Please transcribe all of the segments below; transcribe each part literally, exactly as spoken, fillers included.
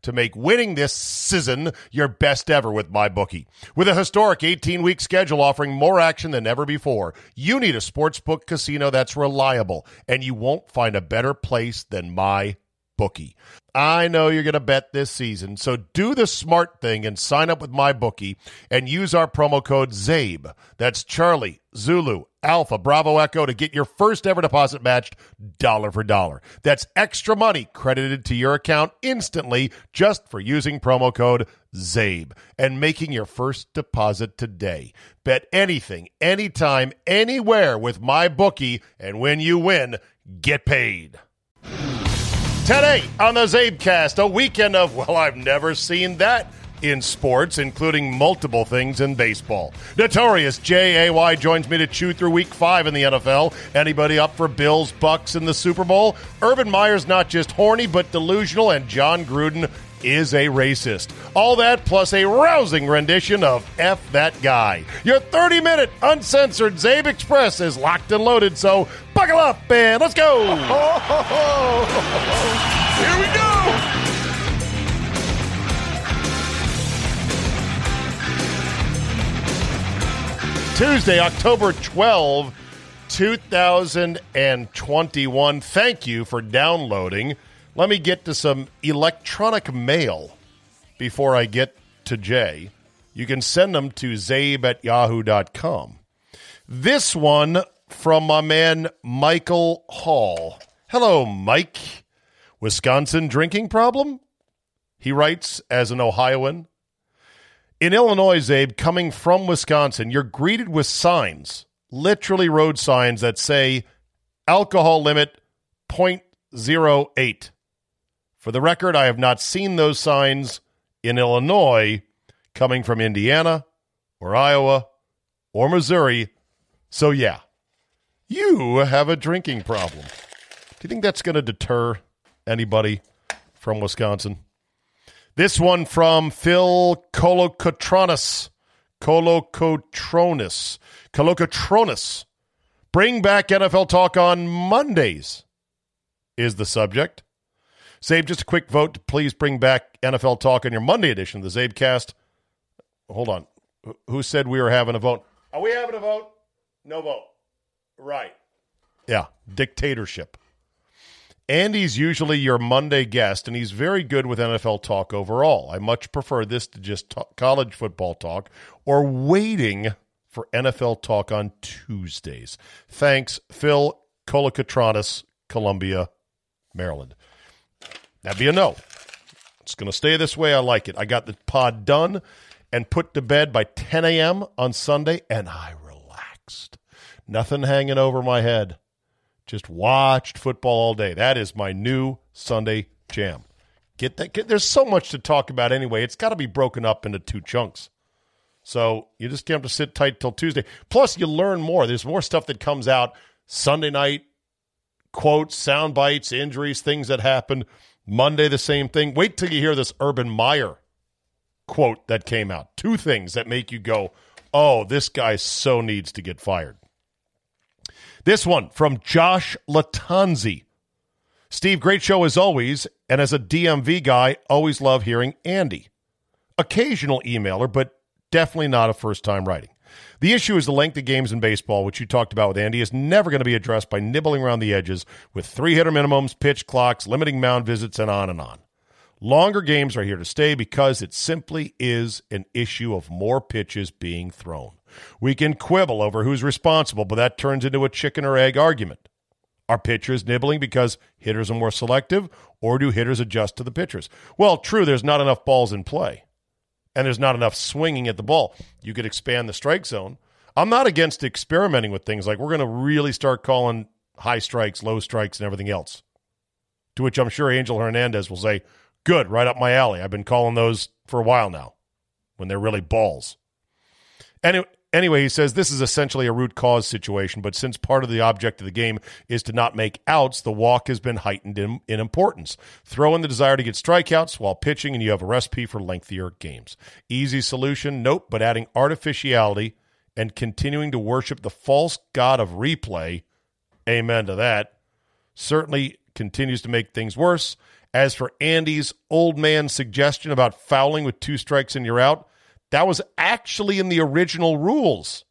to make winning this season your best ever with MyBookie. With a historic eighteen-week schedule offering more action than ever before, you need a sportsbook casino that's reliable, and you won't find a better place than MyBookie. I know you're going to bet this season, so do the smart thing and sign up with MyBookie and use our promo code ZABE. That's Charlie, Zulu, Alpha, Bravo, Echo to get your first ever deposit matched dollar for dollar. That's extra money credited to your account instantly just for using promo code ZABE and making your first deposit today. Bet anything, anytime, anywhere with MyBookie, and when you win, get paid. Today on the Zabecast, a weekend of, well, I've never seen that in sports, including multiple things in baseball. Notorious J A Y joins me to chew through week five in the N F L. Anybody up for Bills, Bucks in the Super Bowl? Urban Meyer's not just horny, but delusional, and John Gruden is a racist. All that plus a rousing rendition of F That Guy. Your thirty-minute uncensored Zabe Express is locked and loaded, so buckle up and let's go! Oh, ho, ho, ho. Here we go! Tuesday, October twelfth, twenty twenty-one. Thank you for downloading. Let me get to some electronic mail before I get to Jay. You can send them to zabe at yahoo dot com. This one from my man Michael Hall. Hello, Mike. Wisconsin drinking problem? He writes as an Ohioan. In Illinois, Zabe, coming from Wisconsin, you're greeted with signs, literally road signs that say alcohol limit point zero eight. For the record, I have not seen those signs in Illinois coming from Indiana or Iowa or Missouri. So, yeah, you have a drinking problem. Do you think that's going to deter anybody from Wisconsin? This one from Phil Colocotronis. Colocotronis. Colocotronis. Bring back N F L talk on Mondays is the subject. Zabe, just a quick vote to please bring back N F L talk on your Monday edition of the Zabecast. Hold on. Who said we were having a vote? Are we having a vote? No vote. Right. Yeah. Dictatorship. Andy's usually your Monday guest, and he's very good with N F L talk overall. I much prefer this to just talk college football talk or waiting for N F L talk on Tuesdays. Thanks, Phil Colocotronis, Columbia, Maryland. That'd be a no. It's going to stay this way. I like it. I got the pod done and put to bed by ten a.m. on Sunday, and I relaxed. Nothing hanging over my head. Just watched football all day. That is my new Sunday jam. Get that? Get, there's so much to talk about anyway. It's got to be broken up into two chunks. So you just can't have to sit tight till Tuesday. Plus, you learn more. There's more stuff that comes out Sunday night. Quotes, sound bites, injuries, things that happened. Monday, the same thing. Wait till you hear this Urban Meyer quote that came out. Two things that make you go, oh, this guy so needs to get fired. This one from Josh Latanzi. Steve, great show as always, and as a D M V guy, always love hearing Andy. Occasional emailer, but definitely not a first-time writing. The issue is the length of games in baseball, which you talked about with Andy, is never going to be addressed by nibbling around the edges with three-hitter minimums, pitch clocks, limiting mound visits, and on and on. Longer games are here to stay because it simply is an issue of more pitches being thrown. We can quibble over who's responsible, but that turns into a chicken or egg argument. Are pitchers nibbling because hitters are more selective, or do hitters adjust to the pitchers? Well, true, there's not enough balls in play, and there's not enough swinging at the ball. You could expand the strike zone. I'm not against experimenting with things like we're going to really start calling high strikes, low strikes, and everything else, to which I'm sure Angel Hernandez will say, good, right up my alley. I've been calling those for a while now when they're really balls. Anyway, Anyway, he says this is essentially a root cause situation, but since part of the object of the game is to not make outs, the walk has been heightened in, in importance. Throw in the desire to get strikeouts while pitching, and you have a recipe for lengthier games. Easy solution, nope, but adding artificiality and continuing to worship the false god of replay, amen to that, certainly continues to make things worse. As for Andy's old man suggestion about fouling with two strikes and you're out, that was actually in the original rules.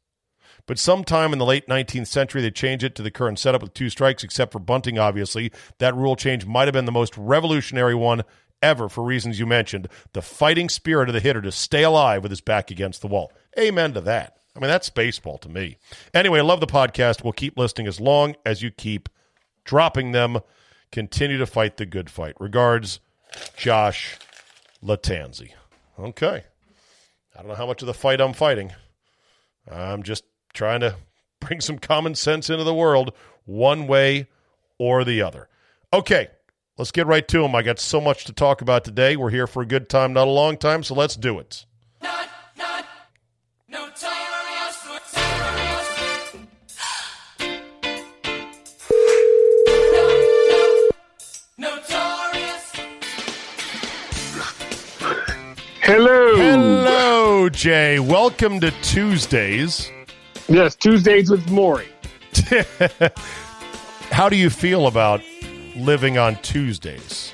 But sometime in the late nineteenth century, they changed it to the current setup with two strikes, except for bunting, obviously. That rule change might have been the most revolutionary one ever for reasons you mentioned. The fighting spirit of the hitter to stay alive with his back against the wall. Amen to that. I mean, that's baseball to me. Anyway, I love the podcast. We'll keep listening as long as you keep dropping them. Continue to fight the good fight. Regards, Josh Latanzi. Okay. I don't know how much of the fight I'm fighting. I'm just trying to bring some common sense into the world one way or the other. Okay, let's get right to them. I got so much to talk about today. We're here for a good time, not a long time, so let's do it. Not, not, no time. Hello. Hello, Jay. Welcome to Tuesdays. Yes, Tuesdays with Maury. How do you feel about living on Tuesdays?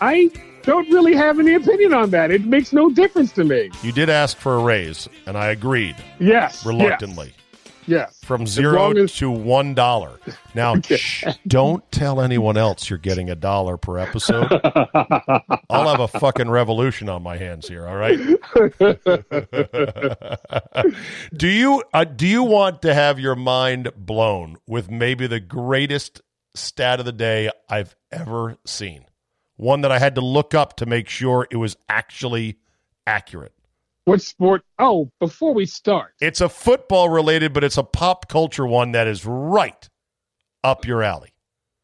I don't really have any opinion on that. It makes no difference to me. You did ask for a raise, and I agreed. Yes. Reluctantly. Yes. From zero as as- to one dollar. Now, okay. Shh, don't tell anyone else you're getting a dollar per episode. I'll have a fucking revolution on my hands here. All right. do you uh, do you want to have your mind blown with maybe the greatest stat of the day I've ever seen? One that I had to look up to make sure it was actually accurate. What sport? Oh, before we start. It's a football related, but it's a pop culture one that is right up your alley.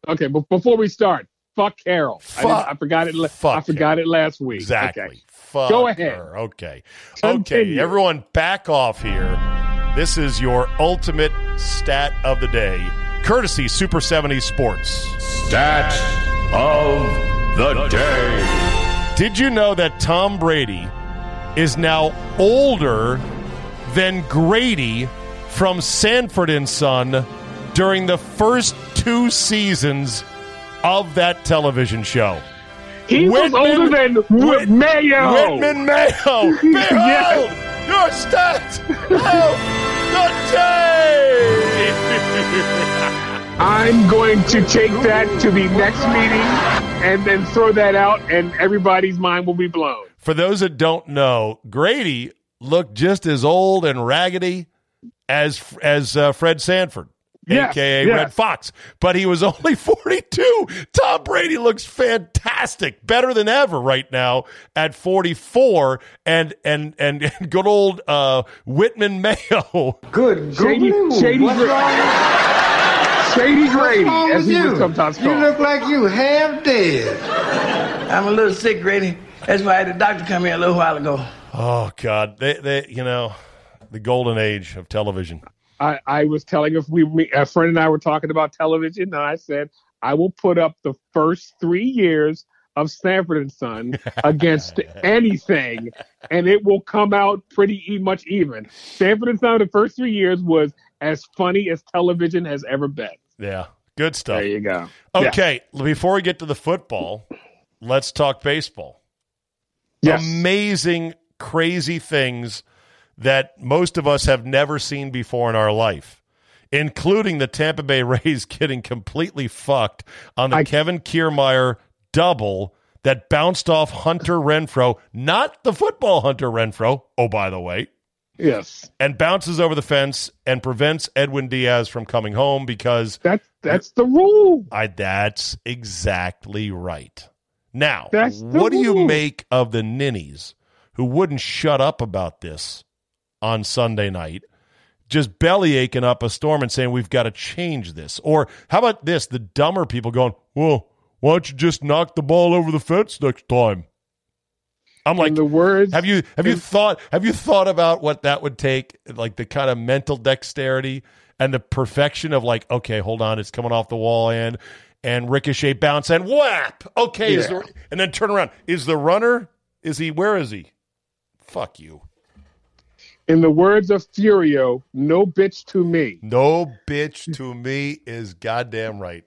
Okay, but before we start, fuck Carol. Fuck, I, didn't, I forgot it la- fuck I forgot Carol. It last week. Exactly. Okay. Fuck Go ahead. Her. Okay. Continue. Okay, everyone back off here. This is your ultimate stat of the day, courtesy Super seventy Sports. Stat of the day. Did you know that Tom Brady is now older than Grady from Sanford and Son during the first two seasons of that television show? He Whitman, was older than Whit- Mayo. Whitman Mayo. Behold, yes. Your stat of the day. I'm going to take that to the next meeting and then throw that out, and everybody's mind will be blown. For those that don't know, Grady looked just as old and raggedy as as uh, Fred Sanford, yes, a k a. Yes. Red Fox, but he was only forty-two. Tom Brady looks fantastic, better than ever right now at forty-four, and and and, and good old uh, Whitman Mayo. Good, Shady, Shady Grady, Shady Grady, as he was sometimes called. You look like you half dead. I'm a little sick, Grady. That's why I had a doctor come here a little while ago. Oh, God. They, they, you know, the golden age of television. I, I was telling if we, we, a friend and I were talking about television, and I said, I will put up the first three years of Sanford and Son against anything, and it will come out pretty much even. Sanford and Son, the first three years was as funny as television has ever been. Yeah, good stuff. There you go. Okay, yeah. Before we get to the football, let's talk baseball. Yes. Amazing, crazy things that most of us have never seen before in our life, including the Tampa Bay Rays getting completely fucked on the I, Kevin Kiermaier double that bounced off Hunter Renfroe, not the football Hunter Renfroe, oh, by the way. Yes. And bounces over the fence and prevents Edwin Diaz from coming home because... That's, that's the rule. I, that's exactly right. Now, what rule. do you make of the ninnies who wouldn't shut up about this on Sunday night, just belly aching up a storm and saying, we've got to change this? Or how about this, the dumber people going, well, why don't you just knock the ball over the fence next time? I'm like, in the words, have you have you thought have you thought about what that would take, like the kind of mental dexterity and the perfection of like, okay, hold on, it's coming off the wall and and ricochet, bounce, and whap. Okay, yeah. is the, and then turn around. Is the runner? Is he? Where is he? Fuck you. In the words of Furio, no bitch to me. No bitch to me is goddamn right.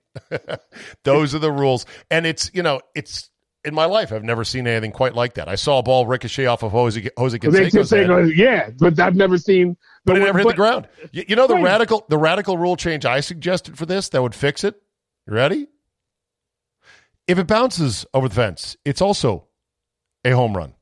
Those are the rules, and it's you know it's. In my life, I've never seen anything quite like that. I saw a ball ricochet off of Jose Canseco's head. Yeah, but I've never seen. But it never hit the ground. You, you know the radical the radical rule change I suggested for this that would fix it? You ready? If it bounces over the fence, it's also a home run.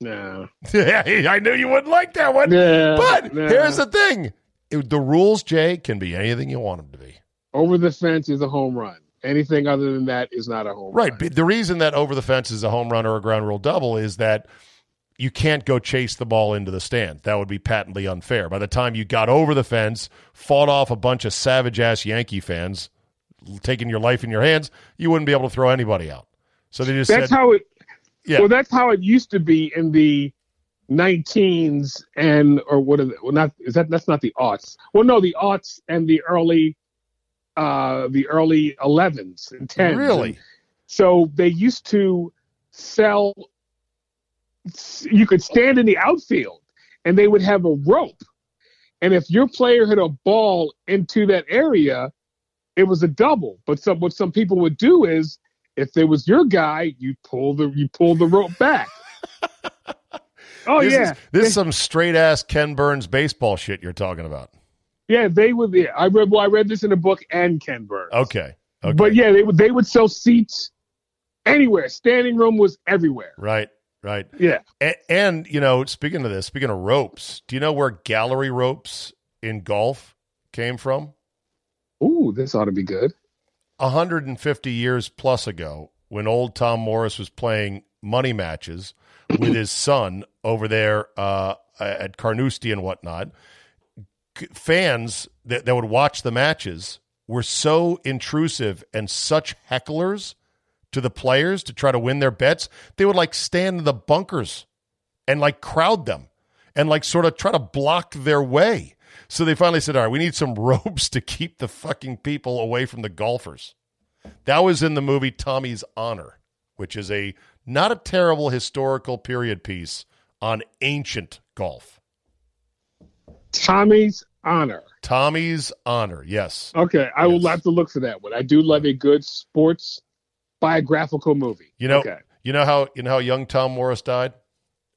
No. Yeah, I knew you wouldn't like that one. No, but no. Here's the thing. It, the rules, Jay, can be anything you want them to be. Over the fence is a home run. Anything other than that is not a home run. Right. The reason that over the fence is a home run or a ground rule double is that you can't go chase the ball into the stand. That would be patently unfair. By the time you got over the fence, fought off a bunch of savage-ass Yankee fans, taking your life in your hands, you wouldn't be able to throw anybody out. So they just that's said, how it. Yeah. Well, that's how it used to be in the nineteens and or what? Are the, well, not is that that's not the aughts. Well, no, the aughts and the early. Uh, the early elevens and tens. Really? And so they used to sell, you could stand in the outfield and they would have a rope. And if your player hit a ball into that area, it was a double. But some, what some people would do is if there was your guy, you pull the, you pull the rope back. Oh this yeah. Is, this they, is some straight ass Ken Burns baseball shit you're talking about. Yeah, they would. Yeah, I read. Well, I read this in a book and Ken Burns. Okay, okay. But yeah, they would. They would sell seats anywhere. Standing room was everywhere. Right. Right. Yeah. And, and you know, speaking of this, speaking of ropes, do you know where gallery ropes in golf came from? Ooh, this ought to be good. one hundred fifty years plus ago, when old Tom Morris was playing money matches with his son over there uh, at Carnoustie and whatnot. Fans that, that would watch the matches were so intrusive and such hecklers to the players to try to win their bets. They would like stand in the bunkers and like crowd them and like sort of try to block their way. So they finally said, all right, we need some ropes to keep the fucking people away from the golfers. That was in the movie Tommy's Honor, which is a not a terrible historical period piece on ancient golf. Tommy's Honor. Tommy's Honor, yes. Okay, I yes. will have to look for that one. I do love a good sports biographical movie. You know, okay. you know how you know how young Tom Morris died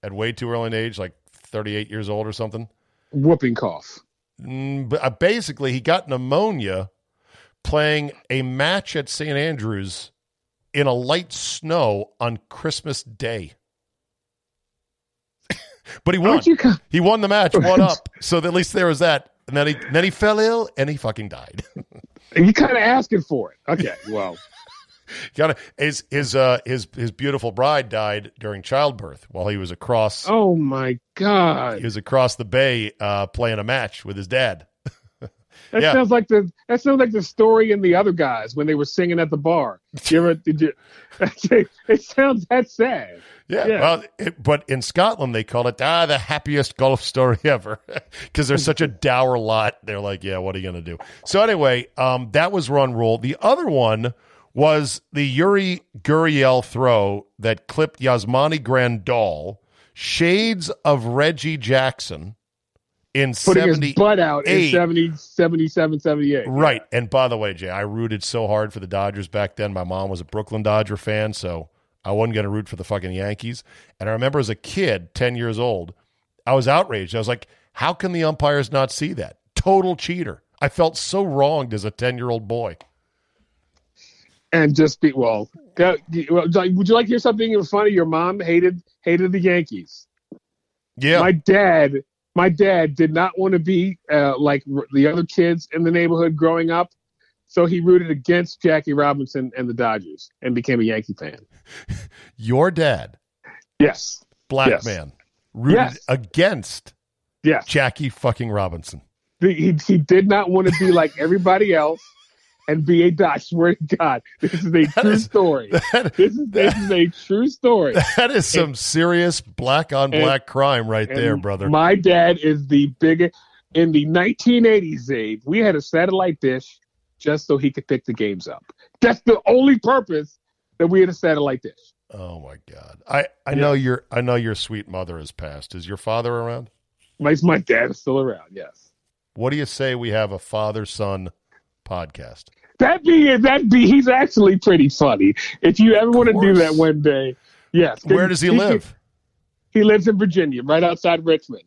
at way too early an age, like thirty-eight years old or something? Whooping cough. Mm, but uh, basically, he got pneumonia playing a match at Saint Andrews in a light snow on Christmas Day. But he won. You... He won the match, one up. So at least there was that. And then he and then he fell ill and he fucking died. And you kind of asking for it. Okay, well, gotta his his uh his his beautiful bride died during childbirth while he was across. Oh my God! He was across the bay uh, playing a match with his dad. That yeah. sounds like the that sounds like the story in The Other Guys when they were singing at the bar. Did you ever, did you, it sounds that sad. Yeah, yeah. Well, it, but in Scotland they call it ah the happiest golf story ever because they're such a dour lot. They're like, yeah, what are you gonna do? So anyway, um, that was one rule. The other one was the Yuri Gurriel throw that clipped Yasmani Grandal, shades of Reggie Jackson, in putting his butt out in seventy, seventy-seven, seventy-eight. Right. Yeah. And by the way, Jay, I rooted so hard for the Dodgers back then. My mom was a Brooklyn Dodger fan, so I wasn't going to root for the fucking Yankees. And I remember as a kid, ten years old, I was outraged. I was like, how can the umpires not see that? Total cheater. I felt so wronged as a ten-year-old boy. And just be, well, would you like to hear something funny? Your mom hated hated the Yankees. Yeah. My dad... My dad did not want to be uh, like r- the other kids in the neighborhood growing up, so he rooted against Jackie Robinson and the Dodgers and became a Yankee fan. Your dad? Yes. Black yes. man. Rooted yes. against yes. Jackie fucking Robinson. The, he, he did not want to be like everybody else and be a Dodger. I swear to God, this is a that true is, story. That, this is that, this is a true story. That is some and, serious black-on-black and, crime right there, brother. My dad is the biggest. In the nineteen eighties, Abe, we had a satellite dish just so he could pick the games up. That's the only purpose that we had a satellite dish. Oh my God! I, I yeah. know your I know your sweet mother has passed. Is your father around? My my dad is still around. Yes. What do you say we have a father-son podcast? That'd be, that'd be, he's actually pretty funny. If you ever want to do that one day, yes. Where does he, he live? He, he lives in Virginia, right outside Richmond.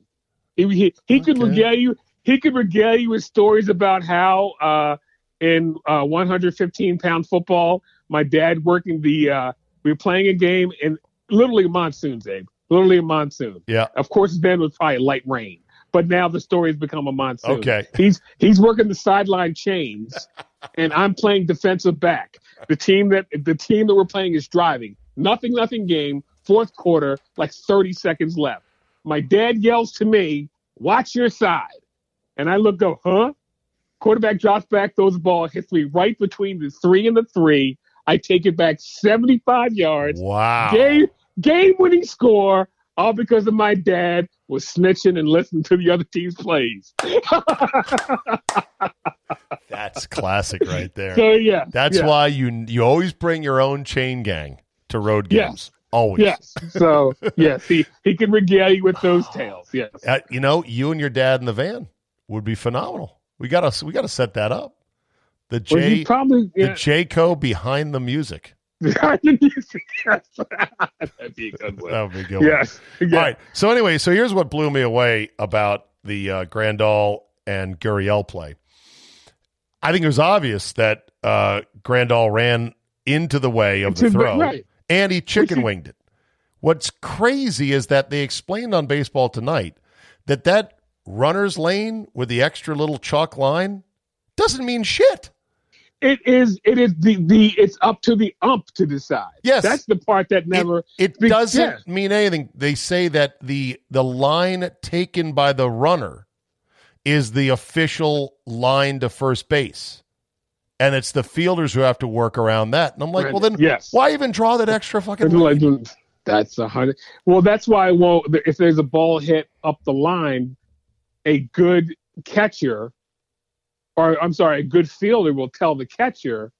He he, he could okay. regale you. He could regale you with stories about how uh, in uh, one hundred fifteen pound football, my dad working the. Uh, we were playing a game in literally monsoons, Abe. Literally a monsoon. Yeah. Of course, then it was probably light rain. But now the story's become a monsoon. Okay. He's he's working the sideline chains, and I'm playing defensive back. The team that the team that we're playing is driving. Nothing, nothing game, fourth quarter, like thirty seconds left. My dad yells to me, watch your side. And I look, go, huh? Quarterback drops back, throws the ball, hits me right between the three and the three. I take it back seventy-five yards. Wow. Game, game-winning score, all because of my dad was snitching and listening to the other team's plays. That's classic right there. So, yeah. That's yeah. why you you always bring your own chain gang to road games. Yes. Always. Yes. So, yes, he, he can regale you with those tales. Yes. Uh, you know, you and your dad in the van would be phenomenal. We got to we got to set that up. The J, well, probably, yeah. the J-Co behind the music. That'd be a good one. That would be a good yes. one. Yeah. All right. So anyway, so here's what blew me away about the uh, Grandal and Gurriel play. I think it was obvious that uh, Grandal ran into the way of the throw, right. and he chicken winged it. What's crazy is that they explained on Baseball Tonight that that runner's lane with the extra little chalk line doesn't mean shit. It is. It is the, the. It's up to the ump to decide. Yes, that's the part that never. It, it doesn't yeah. mean anything. They say that the the line taken by the runner is the official line to first base, and it's the fielders who have to work around that. And I'm like, right. well, then yes. why even draw that extra fucking line? That's a hundred. Well, that's why. Well, if there's a ball hit up the line, a good catcher. Or I'm sorry, a good fielder will tell the catcher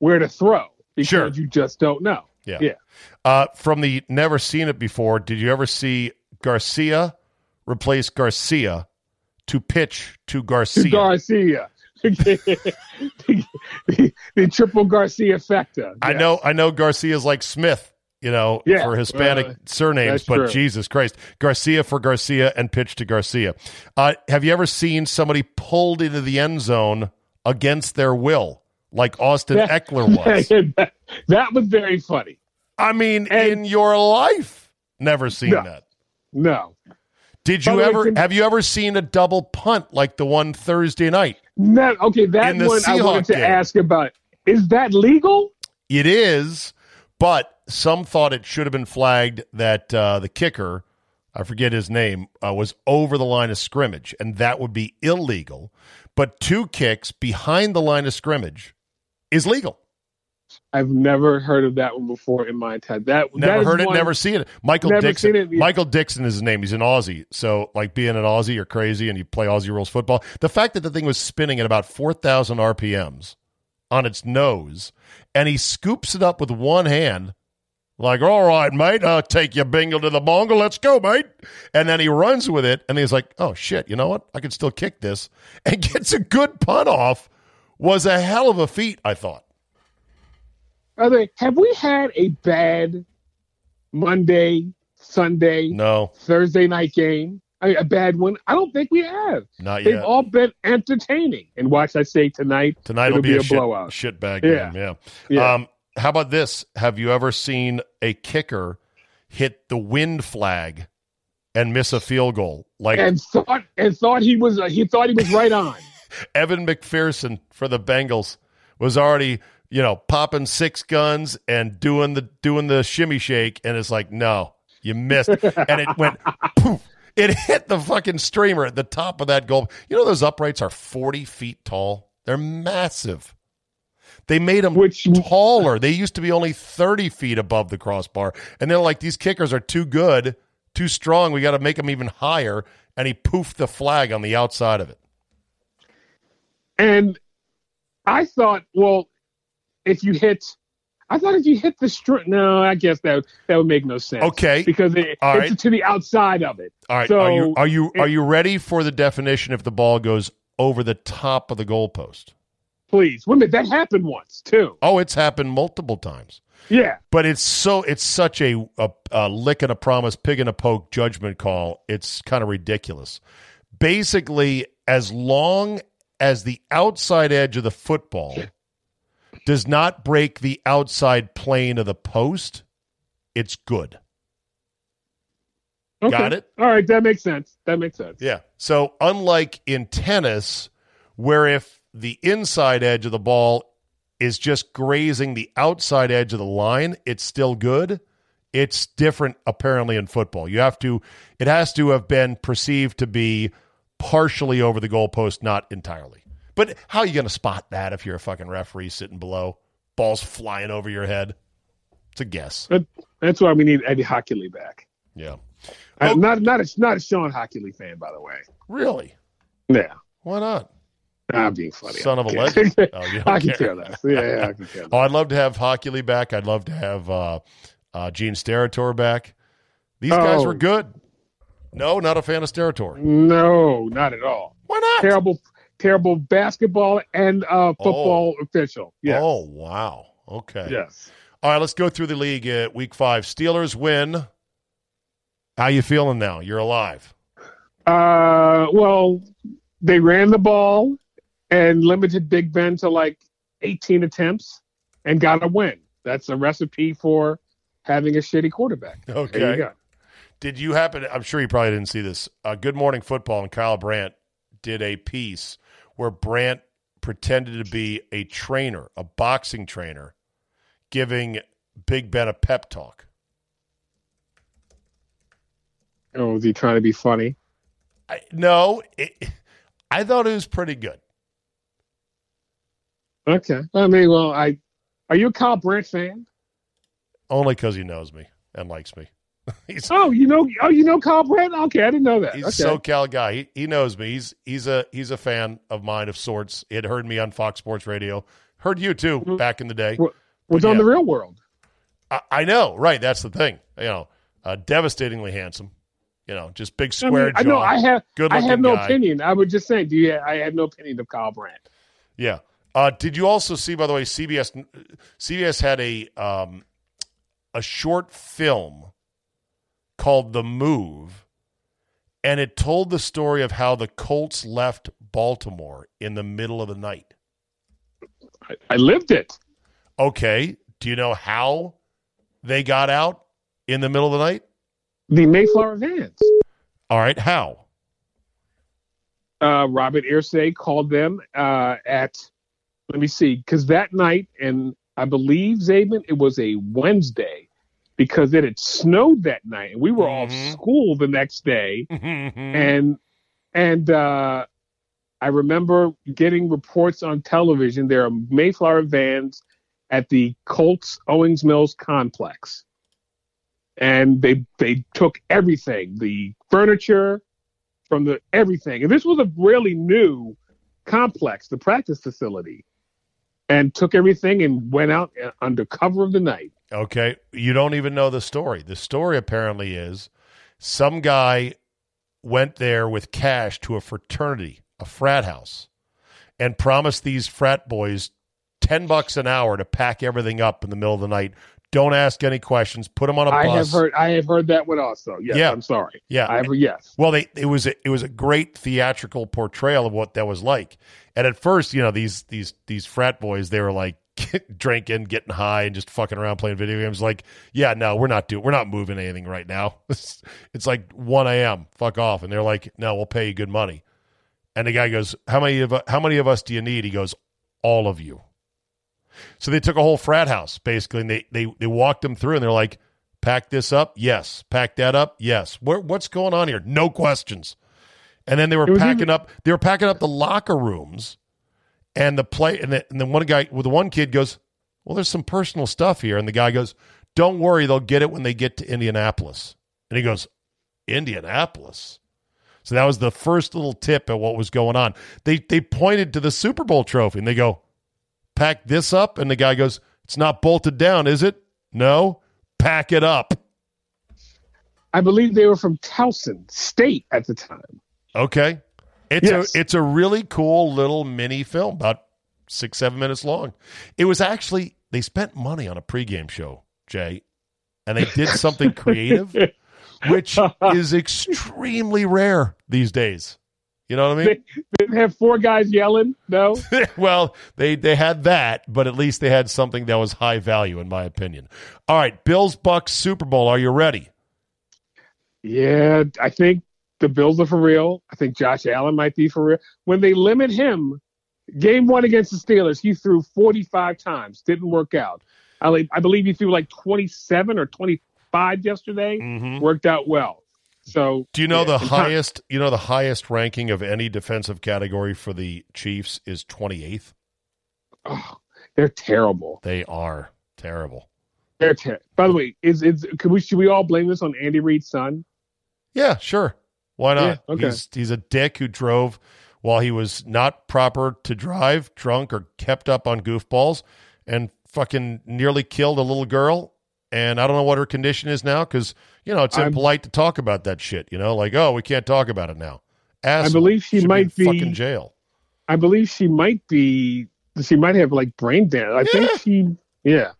where to throw because sure. you just don't know. Yeah. yeah. Uh, from the never seen it before, did you ever see Garcia replace Garcia to pitch to Garcia? To Garcia. the, the, the triple Garcia factor. Yes. I know I know Garcia's like Smith, you know, yeah. for Hispanic uh, surnames, but true. Jesus Christ. Garcia for Garcia and pitch to Garcia. Uh, have you ever seen somebody pulled into the end zone against their will, like Austin that, Eckler was? That, that was very funny. I mean, and in your life, never seen no, that. No. Did you but ever, can, have you ever seen a double punt like the one Thursday night? No. Okay, that one Seahawk I wanted to game. ask about. Is that legal? It is, but some thought it should have been flagged that uh, the kicker, I forget his name, uh, was over the line of scrimmage, and that would be illegal. But two kicks behind the line of scrimmage is legal. I've never heard of that one before in my time. That never that heard it, one, never seen it. Michael Dixon. It, yeah. Michael Dixon is his name. He's an Aussie, so like being an Aussie, you're crazy, and you play Aussie rules football. The fact that the thing was spinning at about four thousand R P Ms on its nose, and he scoops it up with one hand. Like, all right, mate, I'll take your bingle to the bongle. Let's go, mate. And then he runs with it, and he's like, oh, shit, you know what? I can still kick this. And gets a good punt off. Was a hell of a feat, I thought. By the way, have we had a bad Monday, Sunday, no. Thursday night game? I mean, a bad one? I don't think we have. Not They've yet. They've all been entertaining. And watch, I say tonight, tonight it'll will be, be a, a shit, blowout. Shit bag yeah. game, yeah. yeah. Um, How about this? Have you ever seen a kicker hit the wind flag and miss a field goal? Like and thought and thought he was uh, he thought he was right on. Evan McPherson for the Bengals was already, you know, popping six guns and doing the doing the shimmy shake, and it's like, no, you missed, and it went poof. It hit the fucking streamer at the top of that goal. You know, those uprights are forty feet tall. They're massive. They made them Which, taller. They used to be only thirty feet above the crossbar. And they're like, these kickers are too good, too strong. We got to make them even higher. And he poofed the flag on the outside of it. And I thought, well, if you hit, I thought if you hit the string, no, I guess that that would make no sense. Okay. Because it, it's right. to the outside of it. All right. So are you, are you, it, are you ready for the definition if the ball goes over the top of the goalpost? Please, wait a minute, that happened once too. Oh, it's happened multiple times. Yeah, but it's so it's such a, a, a lick and a promise, pig and a poke judgment call. It's kind of ridiculous. Basically, as long as the outside edge of the football does not break the outside plane of the post, it's good. Okay. Got it? All right, that makes sense. That makes sense. Yeah. So unlike in tennis, where if the inside edge of the ball is just grazing the outside edge of the line, it's still good. It's different, apparently, in football. You have to, it has to have been perceived to be partially over the goalpost, not entirely. But how are you going to spot that if you're a fucking referee sitting below? Ball's flying over your head. It's a guess. But that's why we need Eddie Hochuli back. Yeah. I'm not, not, a, not a Sean Hochuli fan, by the way. Really? Yeah. Why not? I'm being funny. Son of a legend. Oh, you don't I can care. tell that. Yeah, yeah, I can tell that. Oh, I'd love to have Hochuli back. I'd love to have uh, uh, Gene Steratore back. These oh. guys were good. No, not a fan of Steratore. No, not at all. Why not? Terrible, terrible basketball and uh, football oh. official. Yes. Oh, wow. Okay. Yes. All right, let's go through the league at week five. Steelers win. How you feeling now? You're alive. Uh, well, they ran the ball and limited Big Ben to like eighteen attempts and got a win. That's a recipe for having a shitty quarterback. Okay. There you go. Did you happen to, I'm sure you probably didn't see this. Uh, Good Morning Football and Kyle Brandt did a piece where Brandt pretended to be a trainer, a boxing trainer, giving Big Ben a pep talk. Oh, was he trying to be funny? I, no. It, I thought it was pretty good. Okay. I mean, well, I are you a Kyle Brandt fan? Only because he knows me and likes me. he's, oh, you know, oh, you know Kyle Brandt? Okay, I didn't know that. He's okay. a SoCal guy. He he knows me. He's he's a he's a fan of mine of sorts. He had heard me on Fox Sports Radio. Heard you too back in the day. Well, was on yeah. the Real World. I, I know, right? That's the thing. You know, uh, devastatingly handsome. You know, just big square I mean, jaw. I know. I have. I have no guy. opinion. I would just say, do you? I have no opinion of Kyle Brandt. Yeah. Uh, did you also see, by the way, C B S C B S had a um, a short film called The Move, and it told the story of how the Colts left Baltimore in the middle of the night. I, I lived it. Okay. Do you know how they got out in the middle of the night? The Mayflower vans. All right. How? Uh, Robert Irsay called them uh, at... Let me see, because that night, and I believe, Zabin, it was a Wednesday, because it had snowed that night, and we were mm-hmm. off school the next day, and and uh, I remember getting reports on television, there are Mayflower vans at the Colts Owings Mills complex, and they they took everything, the furniture, from the everything, and this was a really new complex, the practice facility. And took everything and went out under cover of the night. Okay, you don't even know the story. The story apparently is some guy went there with cash to a fraternity, a frat house, and promised these frat boys ten bucks an hour to pack everything up in the middle of the night. Don't ask any questions. Put them on a bus. I have heard. I have heard that one also. Yes, yeah. I'm sorry. Yeah. I have, yes. Well, they, it was a, it was a great theatrical portrayal of what that was like. And at first, you know, these these these frat boys, they were like drinking, getting high, and just fucking around playing video games. Like, yeah, no, we're not doing. We're not moving anything right now. It's, it's like one a.m. Fuck off. And they're like, no, we'll pay you good money. And the guy goes, how many of how many of us do you need? He goes, all of you. So they took a whole frat house, basically, and they they they walked them through, and they're like, pack this up, yes. Pack that up, yes. Where, what's going on here? No questions. And then they were packing even- up. They were packing up the locker rooms, and the play. And, the, and then one guy, well, the one kid goes, "Well, there's some personal stuff here." And the guy goes, "Don't worry, they'll get it when they get to Indianapolis." And he goes, "Indianapolis." So that was the first little tip at what was going on. They they pointed to the Super Bowl trophy, and they go, pack this up, and the guy goes, it's not bolted down, is it? No, pack it up. I believe they were from Towson State at the time. Okay. It's, yes. a, it's a really cool little mini film, about six, seven minutes long. It was actually, they spent money on a pregame show, Jay, and they did something creative, which is extremely rare these days. You know what I mean? They didn't have four guys yelling, no? Well, they, they had that, but at least they had something that was high value, in my opinion. All right, Bills, Bucks, Super Bowl. Are you ready? Yeah, I think the Bills are for real. I think Josh Allen might be for real. When they limit him, game one against the Steelers, he threw forty-five times. Didn't work out. I, I believe he threw like twenty-seven or twenty-five yesterday. Mm-hmm. Worked out well. So, do you know yeah, the highest? You know the highest ranking of any defensive category for the Chiefs is twenty-eighth. Oh, they're terrible. They are terrible. They're terrible. By the way, is is can we should we all blame this on Andy Reid's son? Yeah, sure. Why not? Yeah, okay. He's he's a dick who drove while he was not proper to drive, drunk or kept up on goofballs, and fucking nearly killed a little girl. And I don't know what her condition is now because, you know, it's impolite I'm, to talk about that shit, you know? Like, oh, we can't talk about it now. Asshole. I believe she, she might be, be fucking jail. I believe she might be, she might have, like, brain damage. I yeah. think she, yeah.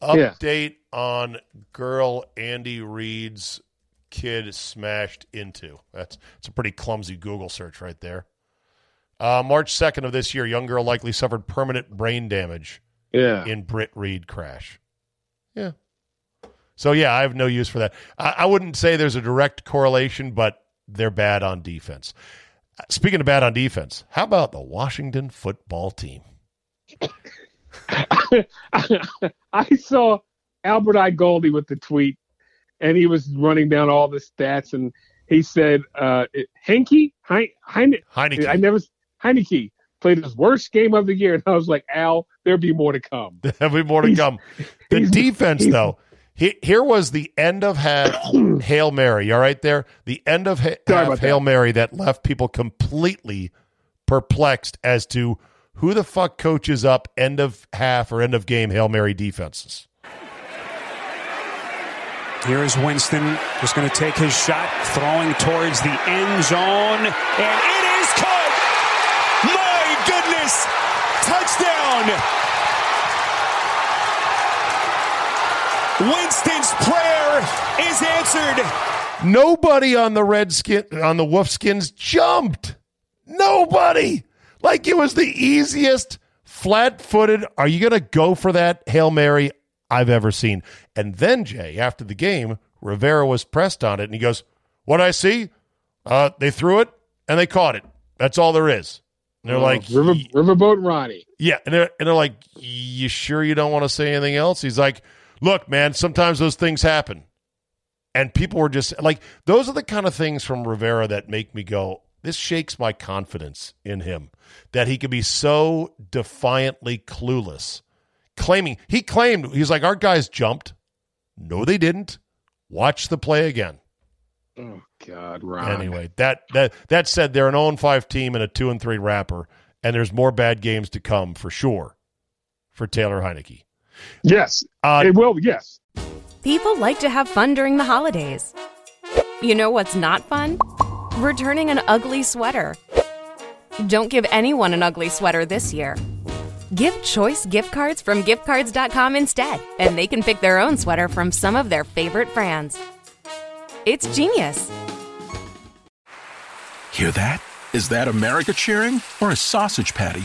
Update yeah. on girl Andy Reid's kid smashed into. That's, that's a pretty clumsy Google search right there. Uh, March second of this year, young girl likely suffered permanent brain damage yeah. in Britt Reid crash. Yeah. So, yeah, I have no use for that. I, I wouldn't say there's a direct correlation, but they're bad on defense. Speaking of bad on defense, how about the Washington football team? I saw Albert I. Goldie with the tweet, and he was running down all the stats, and he said, uh, Henke? Heine- Heine- Heineke. I never, Heineke played his worst game of the year. And I was like, Al, there'll be more to come. There'll be more to he's, come. The he's, defense, he's, though. Here was the end of half Hail Mary, all right there? The end of ha- half Hail that. Mary that left people completely perplexed as to who the fuck coaches up end of half or end of game Hail Mary defenses. Here is Winston, just going to take his shot, throwing towards the end zone, and it is caught! My goodness! Touchdown! Winston's prayer is answered. Nobody on the Redskin on the Wolfskins jumped. Nobody. Like it was the easiest flat-footed, are you going to go for that Hail Mary I've ever seen. And then, Jay, after the game, Rivera was pressed on it, and he goes, what I see? Uh, they threw it, and they caught it. That's all there is. And they're oh, like River, Riverboat Ronnie. Yeah, and they're, and they're like, you sure you don't want to say anything else? He's like, look, man, sometimes those things happen. And people were just like, those are the kind of things from Rivera that make me go, this shakes my confidence in him, that he could be so defiantly clueless. Claiming, he claimed, he's like, our guys jumped. No, they didn't. Watch the play again. Oh, God, Ron. Anyway, that that that said, they're an oh and five team and a two and three wrapper, and there's more bad games to come for sure for Taylor Heineke. Yes, uh, it will. Yes, People like to have fun during the holidays. You know what's not fun? Returning an ugly sweater. Don't give anyone an ugly sweater this year. Give choice gift cards from gift cards dot com instead, and they can pick their own sweater from some of their favorite brands. It's genius. Hear that? Is that America cheering or a sausage patty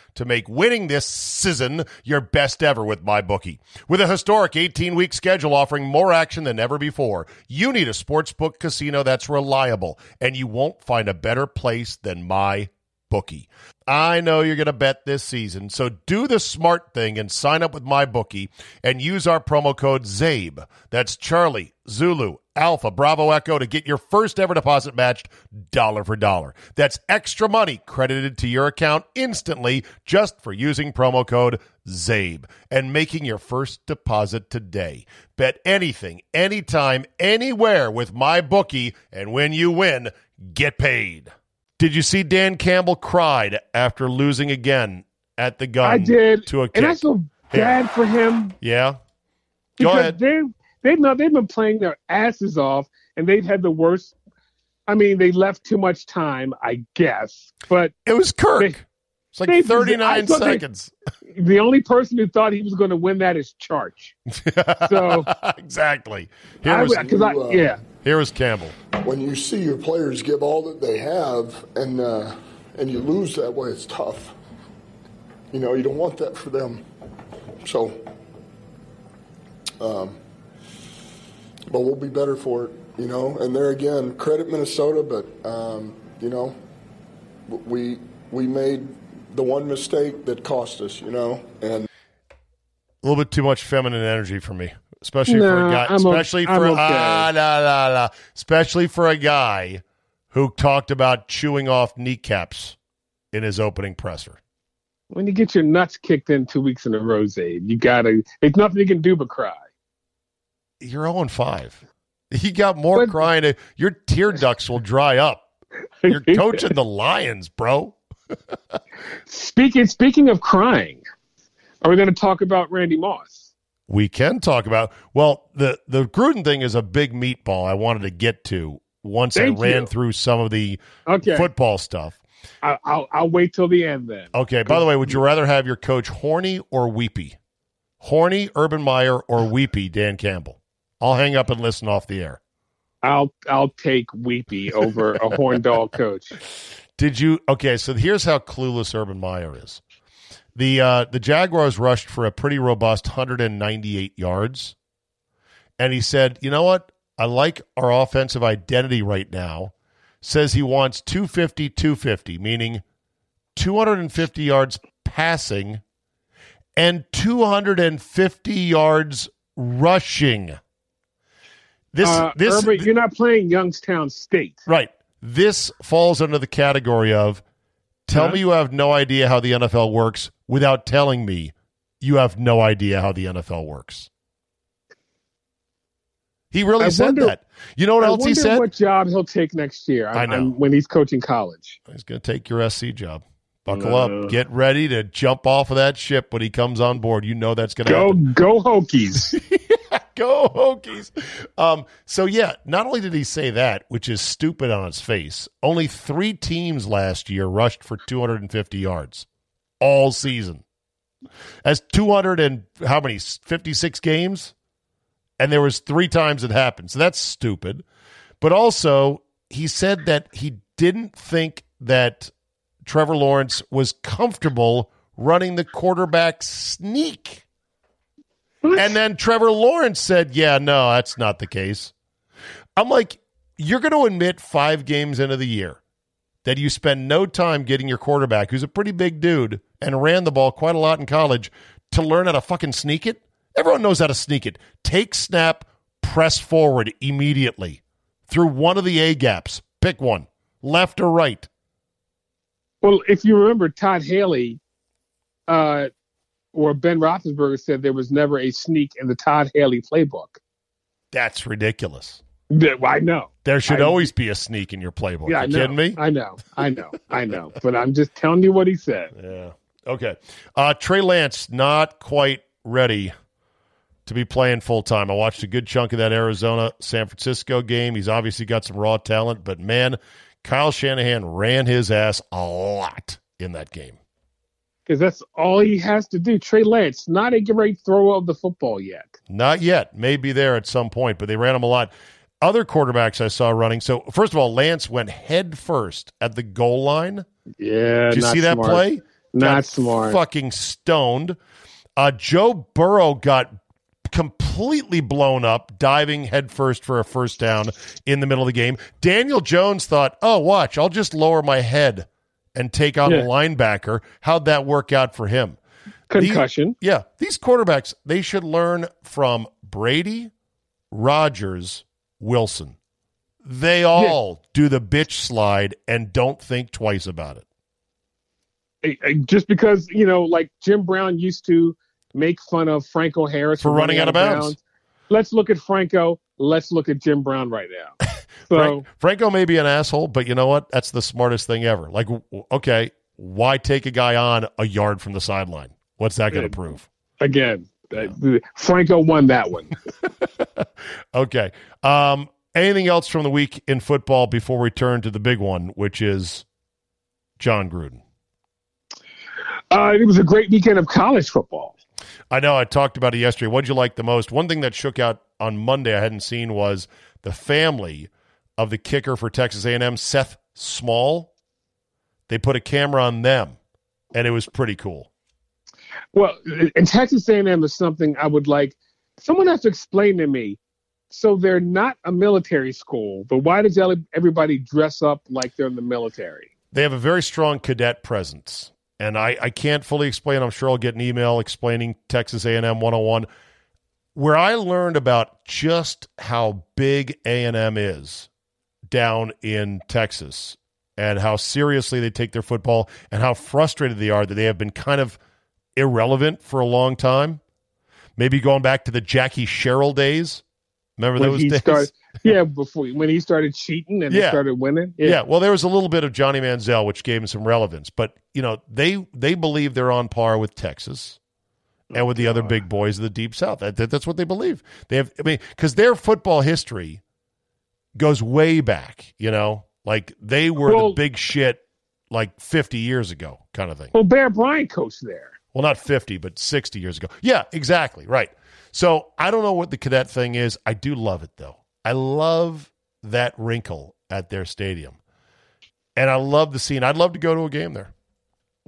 to make winning this season your best ever with MyBookie. With a historic eighteen-week schedule offering more action than ever before, you need a sportsbook casino that's reliable, and you won't find a better place than MyBookie. I know you're going to bet this season, so do the smart thing and sign up with MyBookie and use our promo code ZABE. That's Charlie, Zulu, Alpha, Bravo, Echo to get your first ever deposit matched dollar for dollar. That's extra money credited to your account instantly just for using promo code ZABE and making your first deposit today. Bet anything, anytime, anywhere with MyBookie, and when you win, get paid. Did you see Dan Campbell cried after losing again at the gun? I did, to a kick? And I feel bad yeah. for him. Yeah, go ahead. They, they've not, they've been playing their asses off, and they've had the worst. I mean, they left too much time, I guess. But it was Kirk. They, it's like they, thirty-nine seconds. They, the only person who thought he was going to win that is Charge. So exactly. Here I, was, I, yeah. Here was Campbell. When you see your players give all that they have and uh, and you lose that way, it's tough. You know, you don't want that for them. So, um, but we'll be better for it, you know. And there again, credit Minnesota, but, um, you know, we we made the one mistake that cost us, you know. And a little bit too much feminine energy for me. Especially no, for a guy, I'm especially okay. for okay. ah, la, la, la, especially for a guy who talked about chewing off kneecaps in his opening presser. When you get your nuts kicked in two weeks in a row, Zabe, you gotta. There's nothing you can do but cry. You're oh and five. You got more but, crying. To, your tear ducts will dry up. You're coaching the Lions, bro. speaking speaking of crying, are we going to talk about Randy Moss? We can talk about, well, the, the Gruden thing is a big meatball I wanted to get to once Thank I ran you. through some of the okay. football stuff. I, I'll, I'll wait till the end then. Okay, by the way, would you rather have your coach horny or weepy? Horny, Urban Meyer, or weepy, Dan Campbell? I'll hang up and listen off the air. I'll I'll take weepy over a horn dog coach. Did you? Okay, so here's how clueless Urban Meyer is. The uh, the Jaguars rushed for a pretty robust one hundred ninety-eight yards, and he said, you know what? I like our offensive identity right now. Says he wants two fifty, two fifty, meaning two hundred fifty yards passing and two hundred fifty yards rushing. This, uh, this Herbert, th- you're not playing Youngstown State. Right. This falls under the category of tell me you have no idea how the N F L works without telling me you have no idea how the N F L works. He really I said wonder, that. You know what I else he said? What job he'll take next year I, I know. I'm, when he's coaching college. He's going to take your S C job. Buckle no. up. Get ready to jump off of that ship when he comes on board. You know that's going to happen. Go Hokies. yeah, go Hokies. Um, so, yeah, not only did he say that, which is stupid on its face, only three teams last year rushed for two hundred fifty yards all season. That's two hundred and how many, fifty-six games? And there was three times it happened. So that's stupid. But also, he said that he didn't think that Trevor Lawrence was comfortable running the quarterback sneak. And then Trevor Lawrence said, yeah, no, that's not the case. I'm like, you're going to admit five games into the year that you spend no time getting your quarterback, who's a pretty big dude and ran the ball quite a lot in college, to learn how to fucking sneak it? Everyone knows how to sneak it. Take snap, press forward immediately through one of the A gaps. Pick one, left or right. Well, if you remember, Todd Haley uh, or Ben Roethlisberger said there was never a sneak in the Todd Haley playbook. That's ridiculous. I know. There should I, always be a sneak in your playbook. Yeah, you I know, kidding me? I know. I know. I know. But I'm just telling you what he said. Yeah. Okay. Uh, Trey Lance, not quite ready to be playing full-time. I watched a good chunk of that Arizona-San Francisco game. He's obviously got some raw talent, but, man, Kyle Shanahan ran his ass a lot in that game. Because that's all he has to do. Trey Lance, not a great thrower of the football yet. Not yet. Maybe there at some point, but they ran him a lot. Other quarterbacks I saw running. So, first of all, Lance went head first at the goal line. Yeah, did you see that play? Not smart. Fucking stoned. Uh, Joe Burrow got completely blown up, diving headfirst for a first down in the middle of the game. Daniel Jones thought, oh, watch, I'll just lower my head and take on yeah. the linebacker. How'd that work out for him? Concussion. These, yeah. These quarterbacks, they should learn from Brady, Rodgers, Wilson. They all yeah. do the bitch slide and don't think twice about it. Just because, you know, like Jim Brown used to make fun of Franco Harris for, for running, running out of bounds. bounds. Let's look at Franco. Let's look at Jim Brown right now. So Frank, Franco may be an asshole, but you know what? That's the smartest thing ever. Like, okay, why take a guy on a yard from the sideline? What's that going to prove? Again, yeah. uh, Franco won that one. Okay. Um, anything else from the week in football before we turn to the big one, which is John Gruden? Uh, it was a great weekend of college football. I know. I talked about it yesterday. What did you like the most? One thing that shook out on Monday I hadn't seen was the family of the kicker for Texas A and M, Seth Small. They put a camera on them, and it was pretty cool. Well, and Texas A and M is something I would like. Someone has to explain to me. So they're not a military school, but why does everybody dress up like they're in the military? They have a very strong cadet presence. And I, I can't fully explain. I'm sure I'll get an email explaining Texas A and M one oh one. Where I learned about just how big A and M is down in Texas and how seriously they take their football and how frustrated they are that they have been kind of irrelevant for a long time. Maybe going back to the Jackie Sherrill days. Remember when those days? Started, yeah, before when he started cheating and yeah. they started winning. Yeah. yeah, well, there was a little bit of Johnny Manziel, which gave him some relevance. But, you know, they they believe they're on par with Texas and with the other big boys of the Deep South. That, that, that's what they believe. They have, I mean, because their football history goes way back, you know? Like, they were well, the big shit like fifty years ago kind of thing. Well, Bear Bryant coached there. Well, not fifty, but sixty years ago. Yeah, exactly, right. So I don't know what the cadet thing is. I do love it, though. I love that wrinkle at their stadium. And I love the scene. I'd love to go to a game there.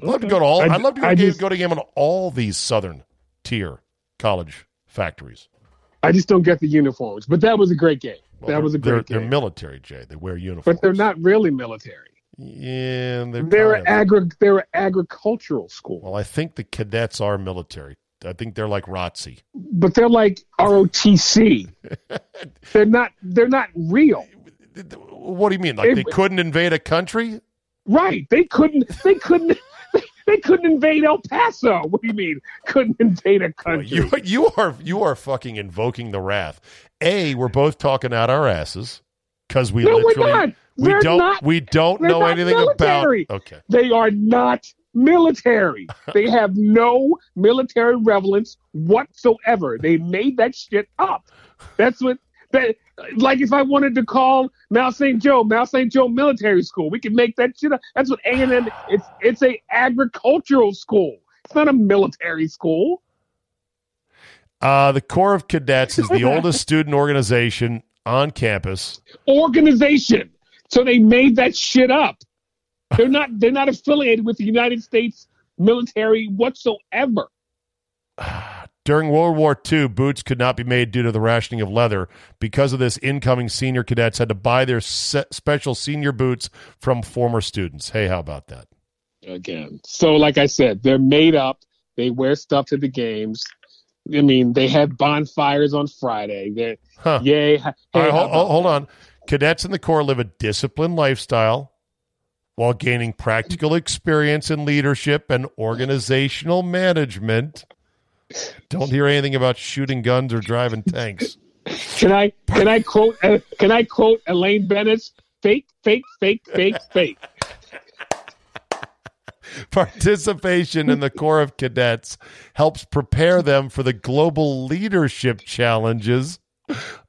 I'd love to go to all. I'd love to go, I just, game, go to a game on all these Southern tier college factories. I just don't get the uniforms. But that was a great game. Well, that was a great they're, game. They're military, Jay. They wear uniforms. But they're not really military. Yeah. They're, they're, an agri- they're an agricultural school. Well, I think the cadets are military. I think they're like R O T C. But they're like R O T C. They're not They're not real. What do you mean? Like it, they couldn't invade a country? Right. They couldn't They couldn't They couldn't invade El Paso. What do you mean? Couldn't invade a country. Well, you, you are you are fucking invoking the wrath. A, we're both talking out our asses because we no, literally we're not. we they're don't not, we don't know anything military. about Okay. They are not military. They have no military relevance whatsoever. They made that shit up. That's what that like if I wanted to call Mount Saint Joe, Mount Saint Joe Military School, we can make that shit up. That's what A and M it's it's a agricultural school. It's not a military school. Uh the Corps of Cadets is the oldest student organization on campus. Organization. So they made that shit up. They're not they're not affiliated with the United States military whatsoever. During World War Two, boots could not be made due to the rationing of leather. Because of this, incoming senior cadets had to buy their se- special senior boots from former students. Hey, how about that? Again, so like I said, they're made up. They wear stuff to the games. I mean, they had bonfires on Friday. They're, huh. Yay. Hey, right, hold, hold on. Cadets in the Corps live a disciplined lifestyle while gaining practical experience in leadership and organizational management. Don't hear anything about shooting guns or driving tanks. Can I can I quote uh, can I quote Elaine Bennett's fake fake fake fake fake? Participation in the Corps of Cadets helps prepare them for the global leadership challenges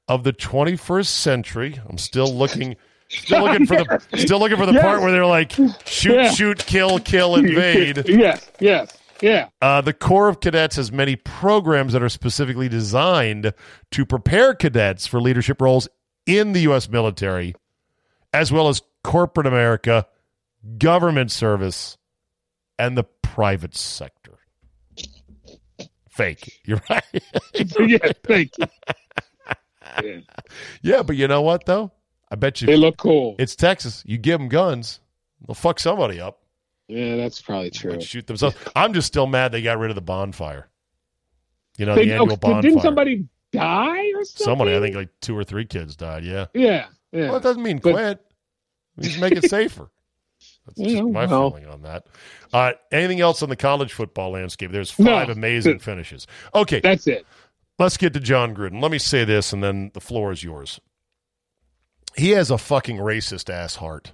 of the twenty-first century. I'm still looking still looking for the still looking for the yes. part where they're like shoot yeah. shoot kill kill invade. Yes, yes. Yeah. Uh, the Corps of Cadets has many programs that are specifically designed to prepare cadets for leadership roles in the U S military, as well as corporate America, government service, and the private sector. Fake. You're right. You're yeah, right. Thank you. Yeah. yeah, but you know what, though? I bet you. They look cool. It's Texas. You give them guns, they'll fuck somebody up. Yeah, that's probably true. Shoot themselves. I'm just still mad they got rid of the bonfire. You know, they, the annual bonfire. Didn't somebody die or something? Somebody, I think like two or three kids died, yeah. Yeah. yeah. Well, it doesn't mean but, quit. We just make it safer. That's just know, my well. feeling on that. Uh, anything else on the college football landscape? There's five no. amazing finishes. Okay. That's it. Let's get to John Gruden. Let me say this, and then the floor is yours. He has a fucking racist ass heart.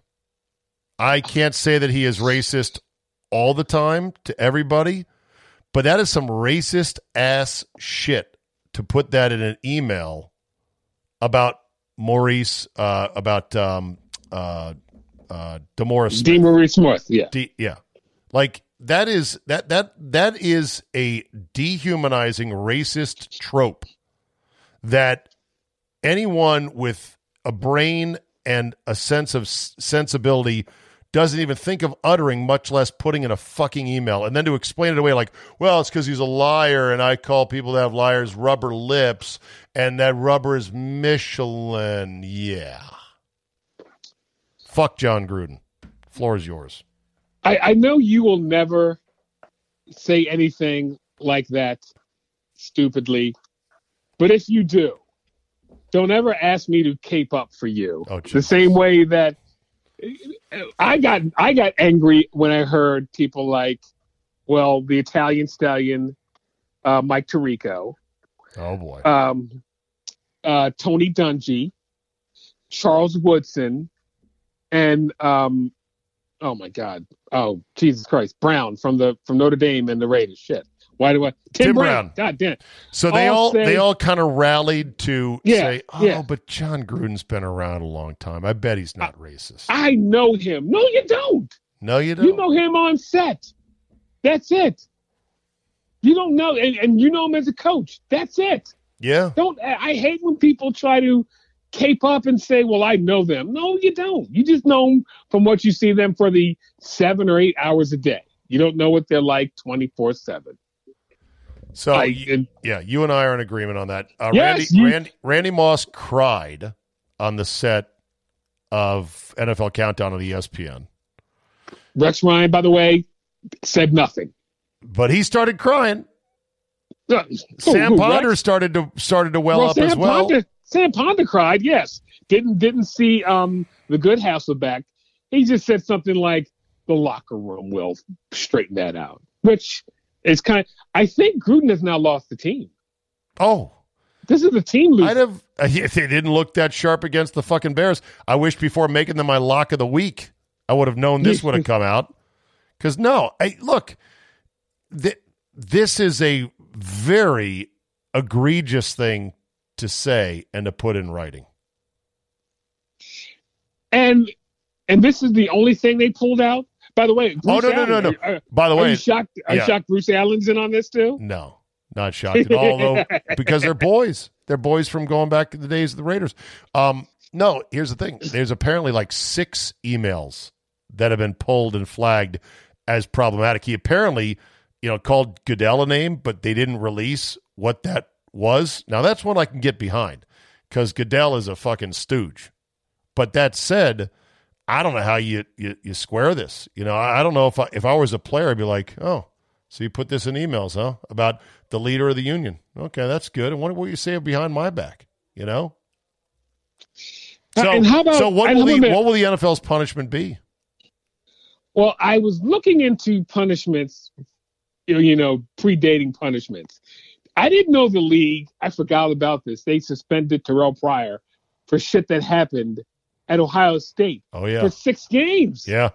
I can't say that he is racist all the time to everybody, but that is some racist ass shit to put that in an email about Maurice, uh, about um, uh, uh, DeMaurice Smith. DeMaurice Smith, yeah, De- yeah. Like that is that that that is a dehumanizing racist trope that anyone with a brain and a sense of sensibility doesn't even think of uttering, much less putting in a fucking email. And then to explain it away like, well, it's because he's a liar and I call people that have liars rubber lips and that rubber is Michelin. Yeah. Fuck John Gruden. Floor is yours. I, I know you will never say anything like that stupidly, but if you do, don't ever ask me to cape up for you. Oh, the same way that I got I got angry when I heard people like, well, the Italian stallion, uh, Mike Tirico. Oh, boy. Um, uh, Tony Dungy, Charles Woodson, and, um, oh, my God. Oh, Jesus Christ. Brown from the from Notre Dame and the Raiders. Shit. Why do I Tim, Tim Brown. Brown? God damn it. So they all, all say, they all kind of rallied to yeah, say, oh, yeah. but John Gruden's been around a long time. I bet he's not I, racist. I know him. No, you don't. No, you don't. You know him on set. That's it. You don't know, and, and you know him as a coach. That's it. Yeah. Don't I hate when people try to cape up and say, well, I know them. No, you don't. You just know them from what you see them for the seven or eight hours a day. You don't know what they're like twenty-four seven. So, I, and, yeah, you and I are in agreement on that. Uh, yes, Randy, you, Randy, Randy Moss cried on the set of N F L Countdown on E S P N. Rex Ryan, by the way, said nothing. But he started crying. Uh, who, Sam who, Ponder Rex? started to started to well, well up Sam as well. Ponder, Sam Ponder cried, yes. Didn't didn't see um, the good Hassel back. He just said something like, the locker room will straighten that out, which – It's kind of, I think Gruden has now lost the team. Oh. This is the team losing. I'd have, if they didn't look that sharp against the fucking Bears, I wish before making them my lock of the week, I would have known this would have come out. Because, no, I, look, th- this is a very egregious thing to say and to put in writing. And and this is the only thing they pulled out? By the way, Bruce oh, no, Allen, no, no, no. Are, By the way, are you shocked, are yeah. you shocked Bruce Allen's in on this too? No, not shocked at all, though, because they're boys. They're boys from going back to the days of the Raiders. Um, no, here's the thing. There's apparently like six emails that have been pulled and flagged as problematic. He apparently, you know, called Goodell a name, but they didn't release what that was. Now, that's one I can get behind because Goodell is a fucking stooge. But that said, I don't know how you you, you square this. You know, I, I don't know if I, if I was a player, I'd be like, oh, so you put this in emails, huh, about the leader of the union. Okay, that's good. And what will you say behind my back, you know? So, and how about, so what, will the, what will the N F L's punishment be? Well, I was looking into punishments, you know, predating punishments. I didn't know the league. I forgot about this. They suspended Terrell Pryor for shit that happened at Ohio State. Oh, yeah. For six games. Yeah.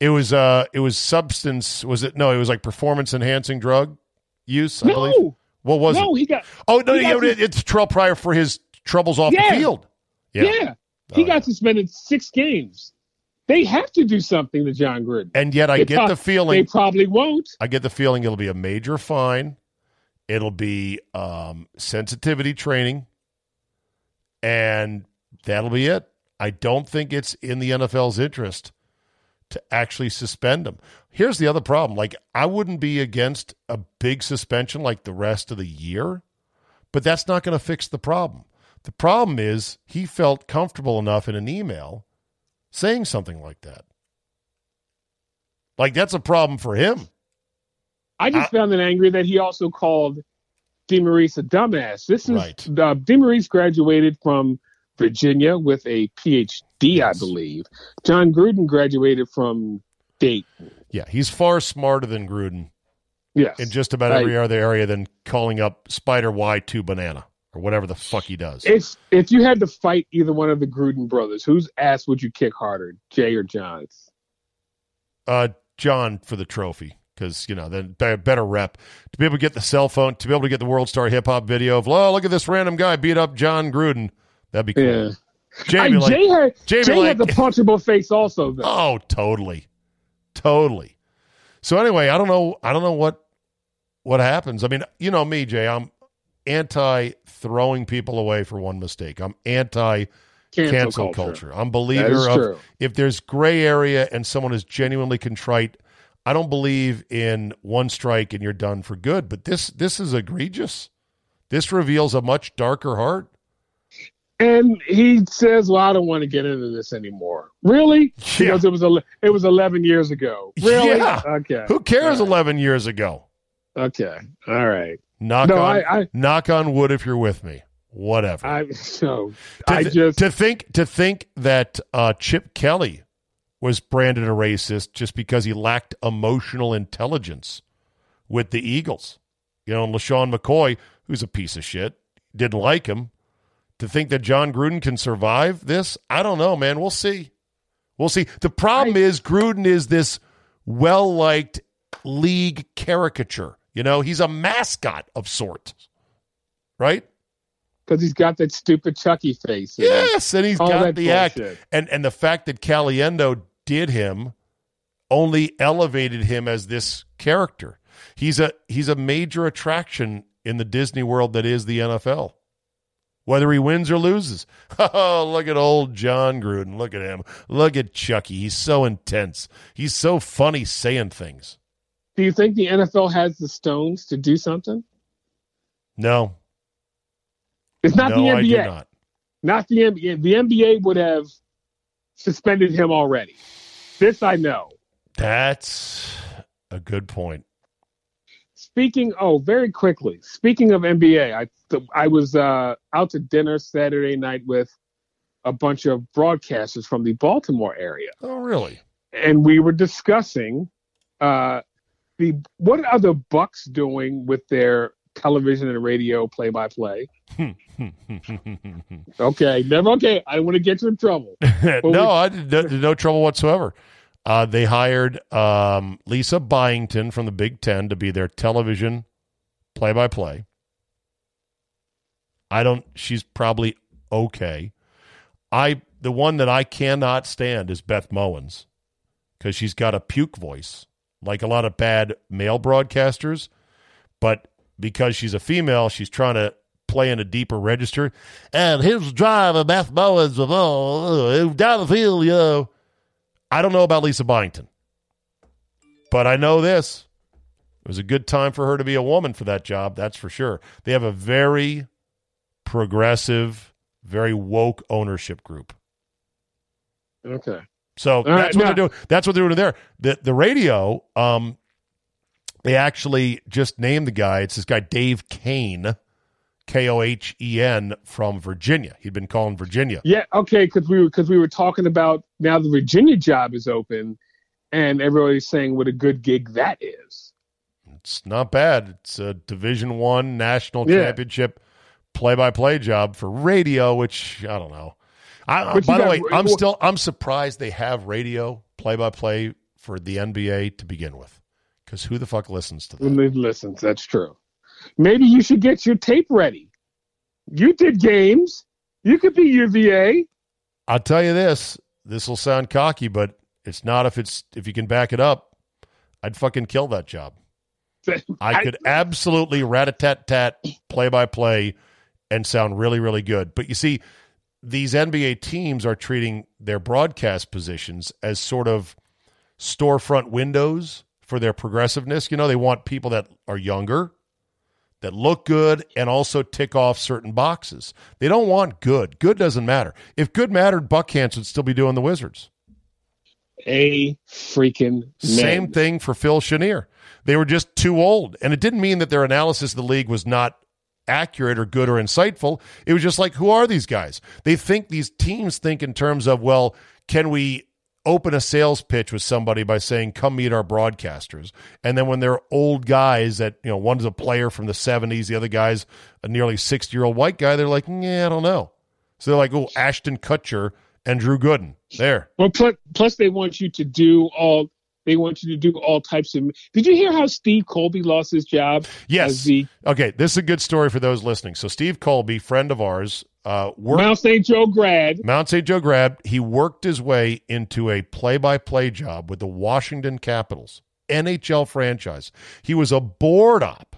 It was uh, it was substance. Was it? No, it was like performance enhancing drug use. I no. Believe. What was no, it? No, he got. Oh, no, he got it, it's Terrell Pryor for his troubles off yeah. the field. Yeah. yeah. He oh, got yeah. suspended six games. They have to do something to John Gruden. And yet I they get pro- the feeling. They probably won't. I get the feeling it'll be a major fine. It'll be um, sensitivity training. And that'll be it. I don't think it's in the N F L's interest to actually suspend him. Here's the other problem. Like, I wouldn't be against a big suspension like the rest of the year, but that's not going to fix the problem. The problem is he felt comfortable enough in an email saying something like that. Like, that's a problem for him. I just I, found it angry that he also called DeMaurice a dumbass. This is right. uh, DeMaurice graduated from Virginia with a P H D, I believe. John Gruden graduated from Dayton. Yeah, he's far smarter than Gruden. Yes. In just about every I, other area than calling up Spider Y two Banana or whatever the fuck he does. If if you had to fight either one of the Gruden brothers, whose ass would you kick harder, Jay or John's? Uh, John for the trophy. Because, you know, then better rep. To be able to get the cell phone, to be able to get the World Star Hip Hop video of, oh, look at this random guy beat up John Gruden. That'd be cool. Yeah. Jamie, I, like, Jay had, Jamie Jay like, had the punchable face also, though. Oh, totally. Totally. So anyway, I don't know I don't know what what happens. I mean, you know me, Jay, I'm anti throwing people away for one mistake. I'm anti cancel, cancel culture. culture. I'm a believer of true. If there's gray area and someone is genuinely contrite, I don't believe in one strike and you're done for good, but this this is egregious. This reveals a much darker heart. And he says, "Well, I don't want to get into this anymore." Really? Yeah. Because it was it was eleven years ago. Really? Yeah. Okay. Who cares? Right. Eleven years ago. Okay. All right. Knock no, on I, I, knock on wood if you're with me. Whatever. I, so to, I just to think to think that uh, Chip Kelly was branded a racist just because he lacked emotional intelligence with the Eagles. You know, and LaShawn McCoy, who's a piece of shit, didn't like him. To think that John Gruden can survive this, I don't know, man. We'll see. We'll see. The problem I, is Gruden is this well-liked league caricature. You know, he's a mascot of sorts, right? Because he's got that stupid Chucky face. Yes, and he's got the act. And, and the fact that Caliendo did him only elevated him as this character. He's a he's a major attraction in the Disney world that is the N F L. Whether he wins or loses. Oh, look at old John Gruden. Look at him. Look at Chucky. He's so intense. He's so funny saying things. Do you think the N F L has the stones to do something? No. It's not no, the N B A. I do not. Not the N B A. The N B A would have suspended him already. This I know. That's a good point. Speaking, oh, very quickly. Speaking of N B A, I I was uh, out to dinner Saturday night with a bunch of broadcasters from the Baltimore area. Oh, really? And we were discussing uh, the what are the Bucks doing with their television and radio play-by-play? okay, never okay. I want to get you in trouble. no, we- I did no trouble whatsoever. Uh, they hired um, Lisa Byington from the Big Ten to be their television play-by-play. I don't, she's probably okay. I, the one that I cannot stand is Beth Mowens because she's got a puke voice, like a lot of bad male broadcasters, but because she's a female, she's trying to play in a deeper register. And his drive of Beth Mowens, oh, down the field, yo. I don't know about Lisa Byington, but I know this. It was a good time for her to be a woman for that job, that's for sure. They have a very progressive, very woke ownership group. Okay. So right, that's what now. they're doing. That's what they're doing there. The the radio, um, they actually just named the guy. It's this guy Dave Kohn, K O H E N, from Virginia. He'd been calling Virginia. Yeah, okay, because we were because we were talking about now the Virginia job is open, and everybody's saying what a good gig that is. It's not bad. It's a Division One national yeah. championship play-by-play job for radio, which I don't know. I, by the way, I'm still I'm surprised they have radio play-by-play for the N B A to begin with, because who the fuck listens to that? Who listens? That's true. Maybe you should get your tape ready. You did games. You could be U V A. I'll tell you this. This will sound cocky, but it's not if it's if you can back it up. I'd fucking kill that job. I could absolutely rat-a-tat-tat play-by-play and sound really, really good. But you see, these N B A teams are treating their broadcast positions as sort of storefront windows for their progressiveness. You know, they want people that are younger, that look good, and also tick off certain boxes. They don't want good. Good doesn't matter. If good mattered, Buckhantz would still be doing the Wizards. A freaking man. Same thing for Phil Chenier. They were just too old, and it didn't mean that their analysis of the league was not accurate or good or insightful. It was just like, who are these guys? They think these teams think in terms of, well, can we open a sales pitch with somebody by saying, come meet our broadcasters? And then when they're old guys that, you know, one's a player from the seventies, the other guy's a nearly sixty-year-old white guy, they're like, yeah, I don't know. So they're like, oh, Ashton Kutcher and Drew Gooden there. Well, plus, plus they want you to do all They want you to do all types of... Did you hear how Steve Colby lost his job? Yes. As the, okay, this is a good story for those listening. So Steve Colby, friend of ours... Uh, worked, Mount Saint Joe grad. Mount Saint Joe grad. He worked his way into a play-by-play job with the Washington Capitals, N H L franchise. He was a board op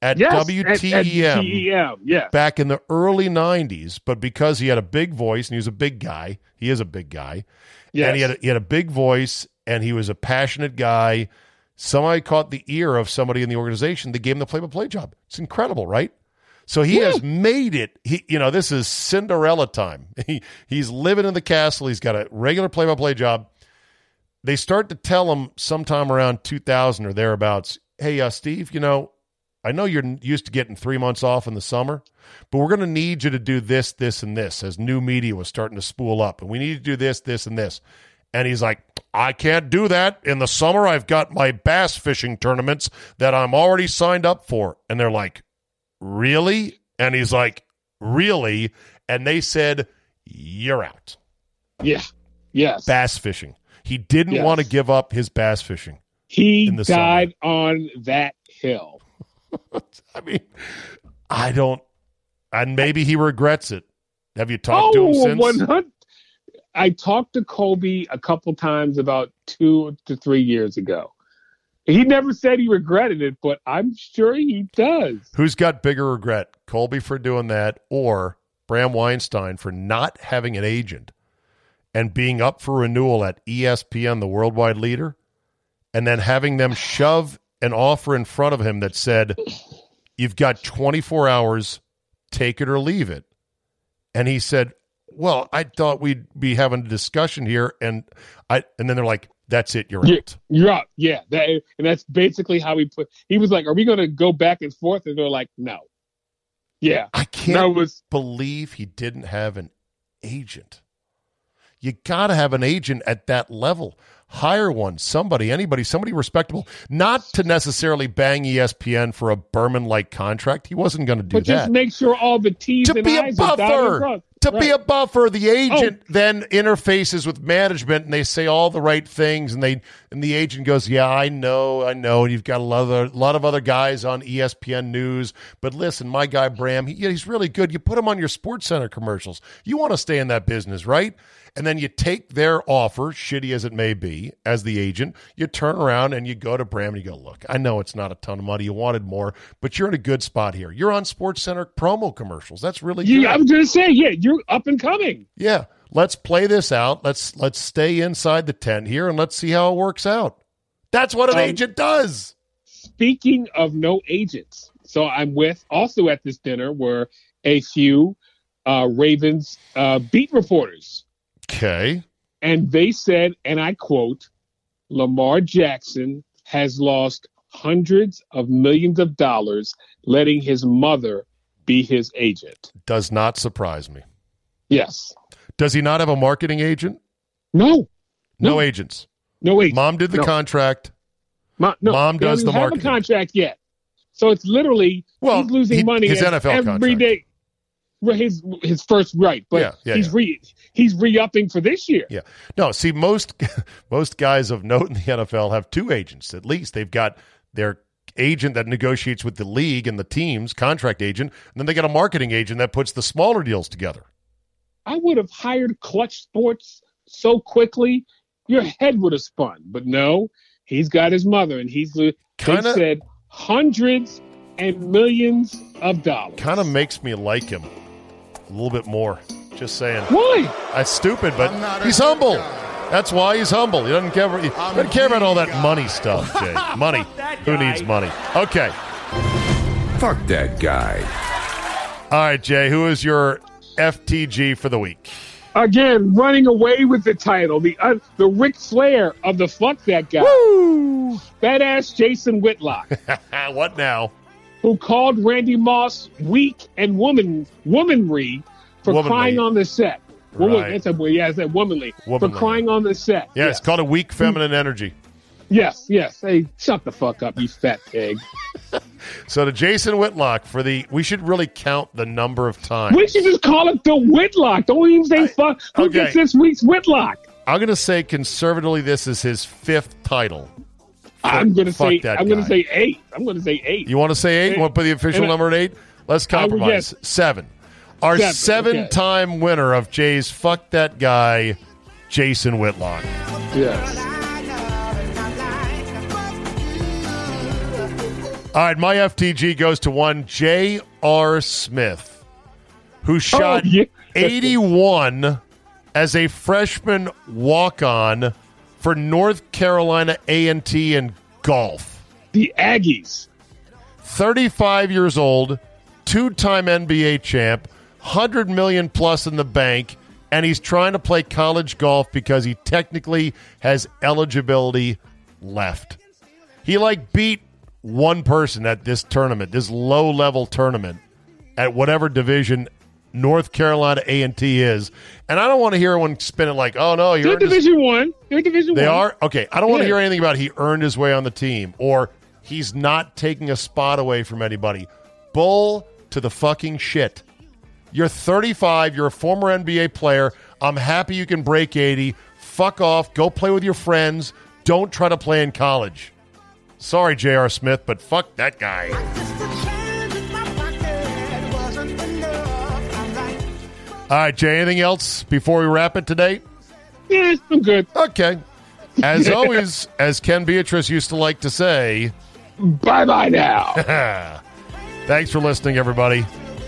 at yes, W T E M yes. back in the early nineties, but because he had a big voice, and he was a big guy, he is a big guy, yes. and he had, a, he had a big voice... And he was a passionate guy. Somebody caught the ear of somebody in the organization. They gave him the play-by-play job. It's incredible, right? So he yeah. has made it. He, you know, this is Cinderella time. He, he's living in the castle. He's got a regular play-by-play job. They start to tell him sometime around two thousand or thereabouts, hey, uh, Steve, you know, I know you're used to getting three months off in the summer, but we're going to need you to do this, this, and this, as new media was starting to spool up. And we need to do this, this, and this. And he's like, I can't do that. In the summer, I've got my bass fishing tournaments that I'm already signed up for. And they're like, really? And he's like, really? And they said, you're out. Yeah. Yes. Bass fishing. He didn't yes. want to give up his bass fishing. He died summer. on that hill. I mean, I don't. And maybe he regrets it. Have you talked oh, to him since? one hundred I talked to Colby a couple times about two to three years ago. He never said he regretted it, but I'm sure he does. Who's got bigger regret, Colby for doing that or Bram Weinstein for not having an agent and being up for renewal at E S P N, the worldwide leader, and then having them shove an offer in front of him that said, you've got twenty-four hours, take it or leave it. And he said, well, I thought we'd be having a discussion here, and I and then they're like, that's it, you're yeah, out. You're out, yeah. That, and that's basically how he put he was like, are we going to go back and forth? And they're like, no. Yeah. I can't no, was, believe he didn't have an agent. You got to have an agent at that level. Hire one, somebody, anybody, somebody respectable. Not to necessarily bang E S P N for a Berman-like contract. He wasn't going to do but that. But just make sure all the T's to and I's are dotted across. To right. be a buffer, the agent oh. then interfaces with management, and they say all the right things, and they and the agent goes, yeah, I know, I know, and you've got a lot of, other, lot of other guys on E S P N News, but listen, my guy Bram, he, he's really good. You put him on your SportsCenter commercials. You want to stay in that business, right? And then you take their offer, shitty as it may be, as the agent. You turn around, and you go to Bram, and you go, look, I know it's not a ton of money. You wanted more, but you're in a good spot here. You're on SportsCenter promo commercials. That's really good. Yeah, I was going to say, yeah, you You're up and coming. Yeah. Let's play this out. Let's let's stay inside the tent here and let's see how it works out. That's what an um, agent does. Speaking of no agents, so I'm with also at this dinner were a few uh, Ravens uh, beat reporters. Okay. And they said, and I quote, Lamar Jackson has lost hundreds of millions of dollars letting his mother be his agent. Does not surprise me. Yes. Does he not have a marketing agent? No. No, no agents. No agents. Mom did the no. contract. Mom, no, Mom does the marketing. He doesn't have a contract yet. So it's literally well, he's losing he, money his N F L every contract. Day. His his first right, but yeah, yeah, he's yeah. re he's re-upping for this year. Yeah, no. See, most most guys of note in the N F L have two agents at least. They've got their agent that negotiates with the league and the team's contract agent, and then they got a marketing agent that puts the smaller deals together. I would have hired Clutch Sports so quickly, your head would have spun. But no, he's got his mother, and he's kind of said hundreds and millions of dollars. Kind of makes me like him a little bit more. Just saying. Why? That's stupid, but he's humble. Guy. That's why he's humble. He doesn't care, he doesn't care about all that guy. money stuff, Jay. Money. Who needs money? Okay. Fuck that guy. All right, Jay, who is your F T G for the week? Again, running away with the title. The uh, the Ric Flair of the fuck that guy. Woo! Badass Jason Whitlock. What now? Who called Randy Moss weak and woman womanry for womanly. crying on the set. Woman, right. That's a, yeah, it's that womanly. womanly. For crying on the set. Yeah, yes. It's called a weak feminine energy. Yes, yes. Hey, shut the fuck up, you fat pig. So to Jason Whitlock for the, we should really count the number of times. We should just call it the Whitlock. Don't even say I, fuck. Who okay. gets this week's Whitlock? I'm going to say conservatively this is his fifth title. I'm going to say I'm going to say eight. I'm going to say eight. You want to say eight? eight. You want to put the official and number at eight? Let's compromise. Seven. Our seven, seven-time okay. winner of Jay's Fuck That Guy, Jason Whitlock. Yes. All right, my F T G goes to one J R. Smith, who shot oh, yeah. eighty-one as a freshman walk-on for North Carolina A and T in golf. The Aggies. thirty-five years old, two-time N B A champ, one hundred million dollars plus in the bank, and he's trying to play college golf because he technically has eligibility left. He, like, beat one person at this tournament, this low-level tournament, at whatever division North Carolina A and T is, and I don't want to hear one spin it like, "Oh no, you're Division One." They're Division One. They are okay. I don't yeah. want to hear anything about he earned his way on the team or he's not taking a spot away from anybody. Bull to the fucking shit. You're thirty-five. You're a former N B A player. I'm happy you can break eighty. Fuck off. Go play with your friends. Don't try to play in college. Sorry, J R. Smith, but fuck that guy. All right, Jay, anything else before we wrap it today? Yeah, I'm good. Okay. As always, as Ken Beatrice used to like to say, bye-bye now. Thanks for listening, everybody.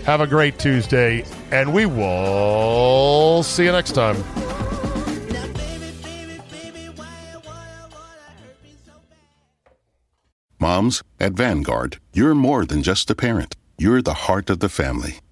Have a great Tuesday, and we will see you next time. Moms, at Vanguard, you're more than just a parent. You're the heart of the family.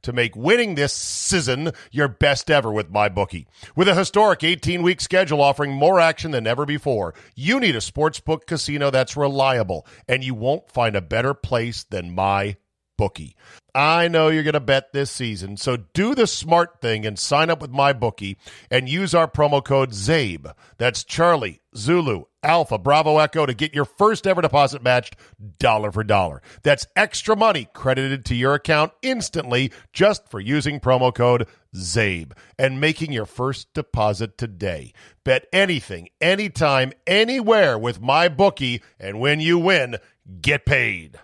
to make winning this season your best ever with MyBookie. With a historic eighteen-week schedule offering more action than ever before, you need a sportsbook casino that's reliable, and you won't find a better place than MyBookie. I know you're going to bet this season, so do the smart thing and sign up with MyBookie and use our promo code ZABE. That's Charlie, Zulu, Alpha, Bravo, Echo to get your first ever deposit matched dollar for dollar. That's extra money credited to your account instantly just for using promo code ZABE and making your first deposit today. Bet anything, anytime, anywhere with MyBookie, and when you win, get paid.